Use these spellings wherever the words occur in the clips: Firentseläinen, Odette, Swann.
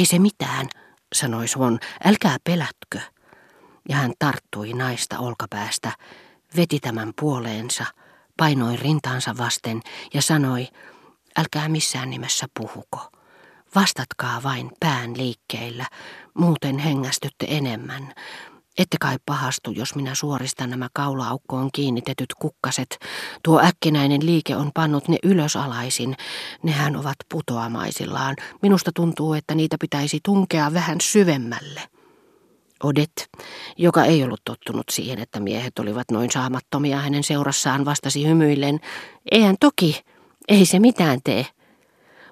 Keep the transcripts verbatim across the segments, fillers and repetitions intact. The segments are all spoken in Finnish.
Ei se mitään, sanoi Swann, älkää pelätkö. Ja hän tarttui naista olkapäästä, veti tämän puoleensa, painoi rintaansa vasten ja sanoi, älkää missään nimessä puhuko. Vastatkaa vain pään liikkeillä, muuten hengästytte enemmän. Ette kai pahastu, jos minä suoristan nämä kaula-aukkoon kiinnitetyt kukkaset. Tuo äkkinäinen liike on pannut ne ylösalaisin. Nehän ovat putoamaisillaan. Minusta tuntuu, että niitä pitäisi tunkea vähän syvemmälle. Odette, joka ei ollut tottunut siihen, että miehet olivat noin saamattomia hänen seurassaan, vastasi hymyillen. Eihän toki, ei se mitään tee.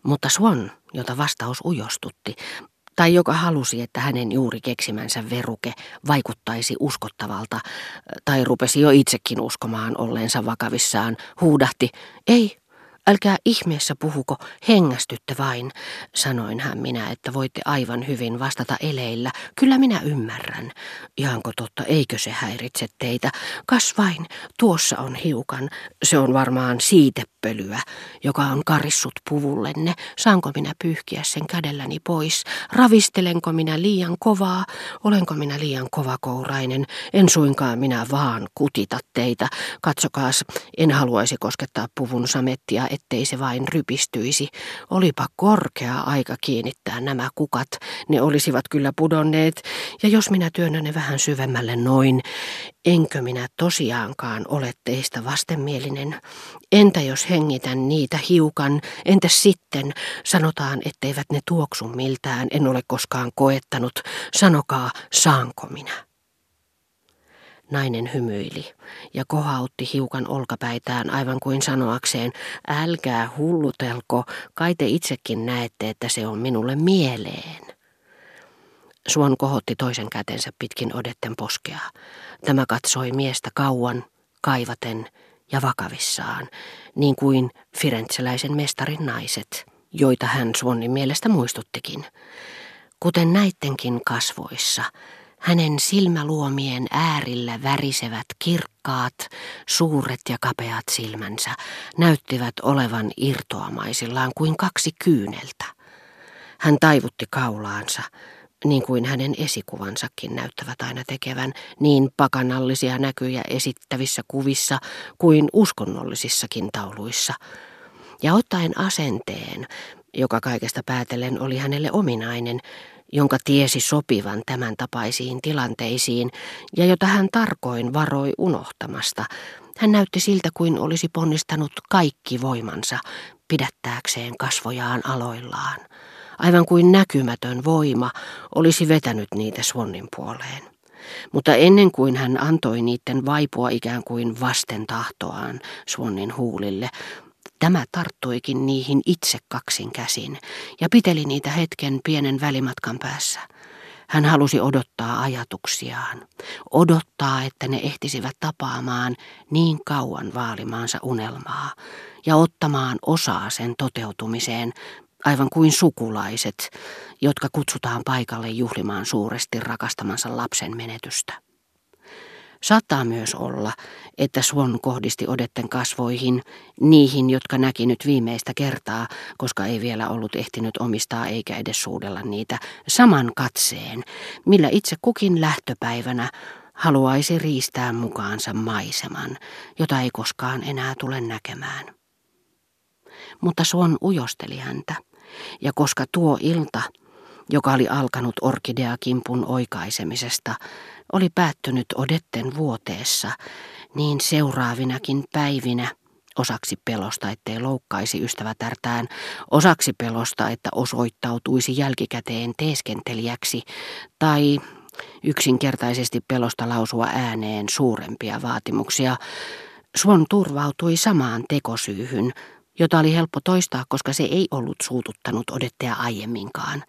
Mutta Swann, jota vastaus ujostutti, tai joka halusi, että hänen juuri keksimänsä veruke vaikuttaisi uskottavalta, tai rupesi jo itsekin uskomaan olleensa vakavissaan, huudahti, ei, älkää ihmeessä puhuko, hengästytte vain, sanoinhan minä, että voitte aivan hyvin vastata eleillä, kyllä minä ymmärrän, ihanko totta, eikö se häiritse teitä, kas vain, tuossa on hiukan, se on varmaan siitepölyä, joka on karissut puvullenne, saanko minä pyyhkiä sen kädelläni pois, ravistelenko minä liian kovaa, olenko minä liian kovakourainen, en suinkaan minä vaan kutita teitä, katsokaas, en haluaisi koskettaa puvun samettia, ettei se vain rypistyisi. Olipa korkea aika kiinnittää nämä kukat. Ne olisivat kyllä pudonneet, ja jos minä työnnän ne vähän syvemmälle noin, enkö minä tosiaankaan ole teistä vastenmielinen? Entä jos hengitän niitä hiukan? Entä sitten? Sanotaan, etteivät ne tuoksu miltään. En ole koskaan koettanut. Sanokaa, saanko minä? Nainen hymyili ja kohautti hiukan olkapäitään aivan kuin sanoakseen, älkää hullutelko, kai te itsekin näette, että se on minulle mieleen. Swann kohotti toisen kätensä pitkin Odetten poskea. Tämä katsoi miestä kauan, kaivaten ja vakavissaan, niin kuin firentseläisen mestarin naiset, joita hän Swannin mielestä muistuttikin. Kuten näittenkin kasvoissa, hänen silmäluomien äärillä värisevät kirkkaat, suuret ja kapeat silmänsä näyttivät olevan irtoamaisillaan kuin kaksi kyyneltä. Hän taivutti kaulaansa, niin kuin hänen esikuvansakin näyttävät aina tekevän, niin pakanallisia näkyjä esittävissä kuvissa kuin uskonnollisissakin tauluissa. Ja ottaen asenteen, joka kaikesta päätellen oli hänelle ominainen, jonka tiesi sopivan tämän tapaisiin tilanteisiin ja jota hän tarkoin varoi unohtamasta. Hän näytti siltä, kuin olisi ponnistanut kaikki voimansa pidättääkseen kasvojaan aloillaan. Aivan kuin näkymätön voima olisi vetänyt niitä Swannin puoleen. Mutta ennen kuin hän antoi niiden vaipua ikään kuin vasten tahtoaan Swannin huulille, tämä tarttuikin niihin itse kaksin käsin ja piteli niitä hetken pienen välimatkan päässä. Hän halusi odottaa ajatuksiaan, odottaa, että ne ehtisivät tapaamaan niin kauan vaalimaansa unelmaa ja ottamaan osaa sen toteutumiseen, aivan kuin sukulaiset, jotka kutsutaan paikalle juhlimaan suuresti rakastamansa lapsen menetystä. Saattaa myös olla, että Swann kohdisti Odetten kasvoihin, niihin, jotka näki nyt viimeistä kertaa, koska ei vielä ollut ehtinyt omistaa eikä edes suudella niitä, saman katseen, millä itse kukin lähtöpäivänä haluaisi riistää mukaansa maiseman, jota ei koskaan enää tule näkemään. Mutta Swann ujosteli häntä, ja koska tuo ilta, joka oli alkanut orkideakimpun oikaisemisesta, oli päättynyt Odetten vuoteessa, niin seuraavinakin päivinä, osaksi pelosta, ettei loukkaisi ystävätärtään, osaksi pelosta, että osoittautuisi jälkikäteen teeskentelijäksi, tai yksinkertaisesti pelosta lausua ääneen suurempia vaatimuksia, Swann turvautui samaan tekosyyhyn, jota oli helppo toistaa, koska se ei ollut suututtanut Odettea aiemminkaan.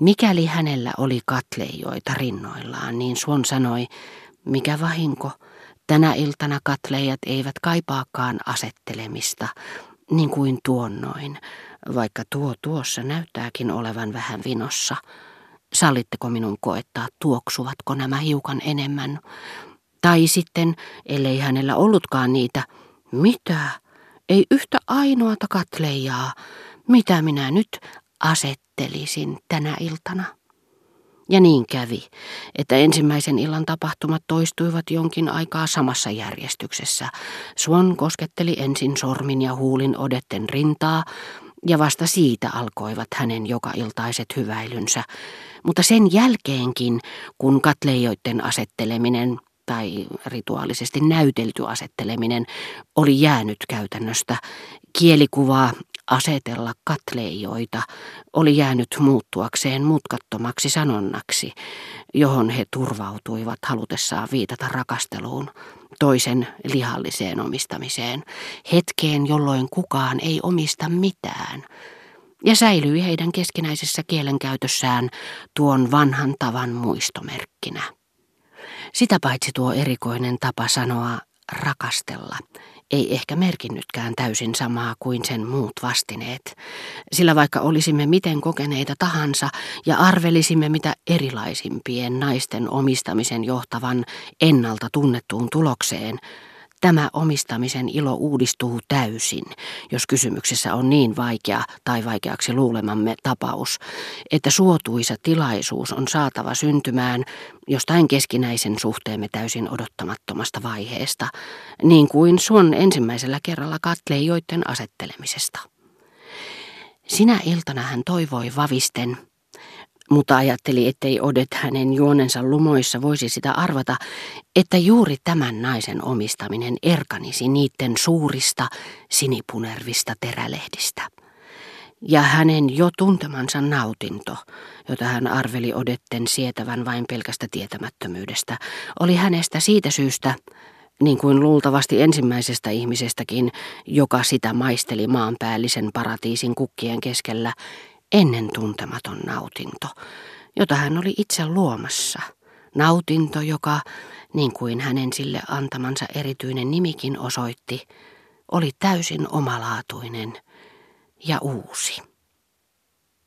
Mikäli hänellä oli katleijoita rinnoillaan, niin Swann sanoi, mikä vahinko, tänä iltana katleijat eivät kaipaakaan asettelemista, niin kuin tuonnoin, vaikka tuo tuossa näyttääkin olevan vähän vinossa. Sallitteko minun koettaa, tuoksuvatko nämä hiukan enemmän? Tai sitten, ellei hänellä ollutkaan niitä, mitä? Ei yhtä ainoata katleijaa. Mitä minä nyt? asettelisin tänä iltana. Ja niin kävi, että ensimmäisen illan tapahtumat toistuivat jonkin aikaa samassa järjestyksessä. Swann kosketteli ensin sormin ja huulin Odetten rintaa, ja vasta siitä alkoivat hänen jokailtaiset hyväilynsä. Mutta sen jälkeenkin, kun katleijoiden asetteleminen tai rituaalisesti näytelty asetteleminen oli jäänyt käytännöstä, kielikuvaa asetella katleijoita oli jäänyt muuttuakseen mutkattomaksi sanonnaksi, johon he turvautuivat halutessaan viitata rakasteluun, toisen lihalliseen omistamiseen, hetkeen jolloin kukaan ei omista mitään, ja säilyi heidän keskinäisessä kielenkäytössään tuon vanhan tavan muistomerkkinä. Sitä paitsi tuo erikoinen tapa sanoa rakastella ei ehkä merkinnytkään täysin samaa kuin sen muut vastineet, sillä vaikka olisimme miten kokeneita tahansa ja arvelisimme mitä erilaisimpien naisten omistamisen johtavan ennalta tunnettuun tulokseen, tämä omistamisen ilo uudistuu täysin, jos kysymyksessä on niin vaikea tai vaikeaksi luulemamme tapaus, että suotuisa tilaisuus on saatava syntymään jostain keskinäisen suhteemme täysin odottamattomasta vaiheesta, niin kuin Swann ensimmäisellä kerralla katleijoiden asettelemisesta. Sinä iltana hän toivoi vavisten, mutta ajatteli, ettei Odette hänen juonensa lumoissa voisi sitä arvata, että juuri tämän naisen omistaminen erkanisi niiden suurista sinipunervista terälehdistä. Ja hänen jo tuntemansa nautinto, jota hän arveli Odetten sietävän vain pelkästä tietämättömyydestä, oli hänestä siitä syystä, niin kuin luultavasti ensimmäisestä ihmisestäkin, joka sitä maisteli maanpäällisen paratiisin kukkien keskellä, ennen tuntematon nautinto, jota hän oli itse luomassa. Nautinto, joka, niin kuin hänen sille antamansa erityinen nimikin osoitti, oli täysin omalaatuinen ja uusi.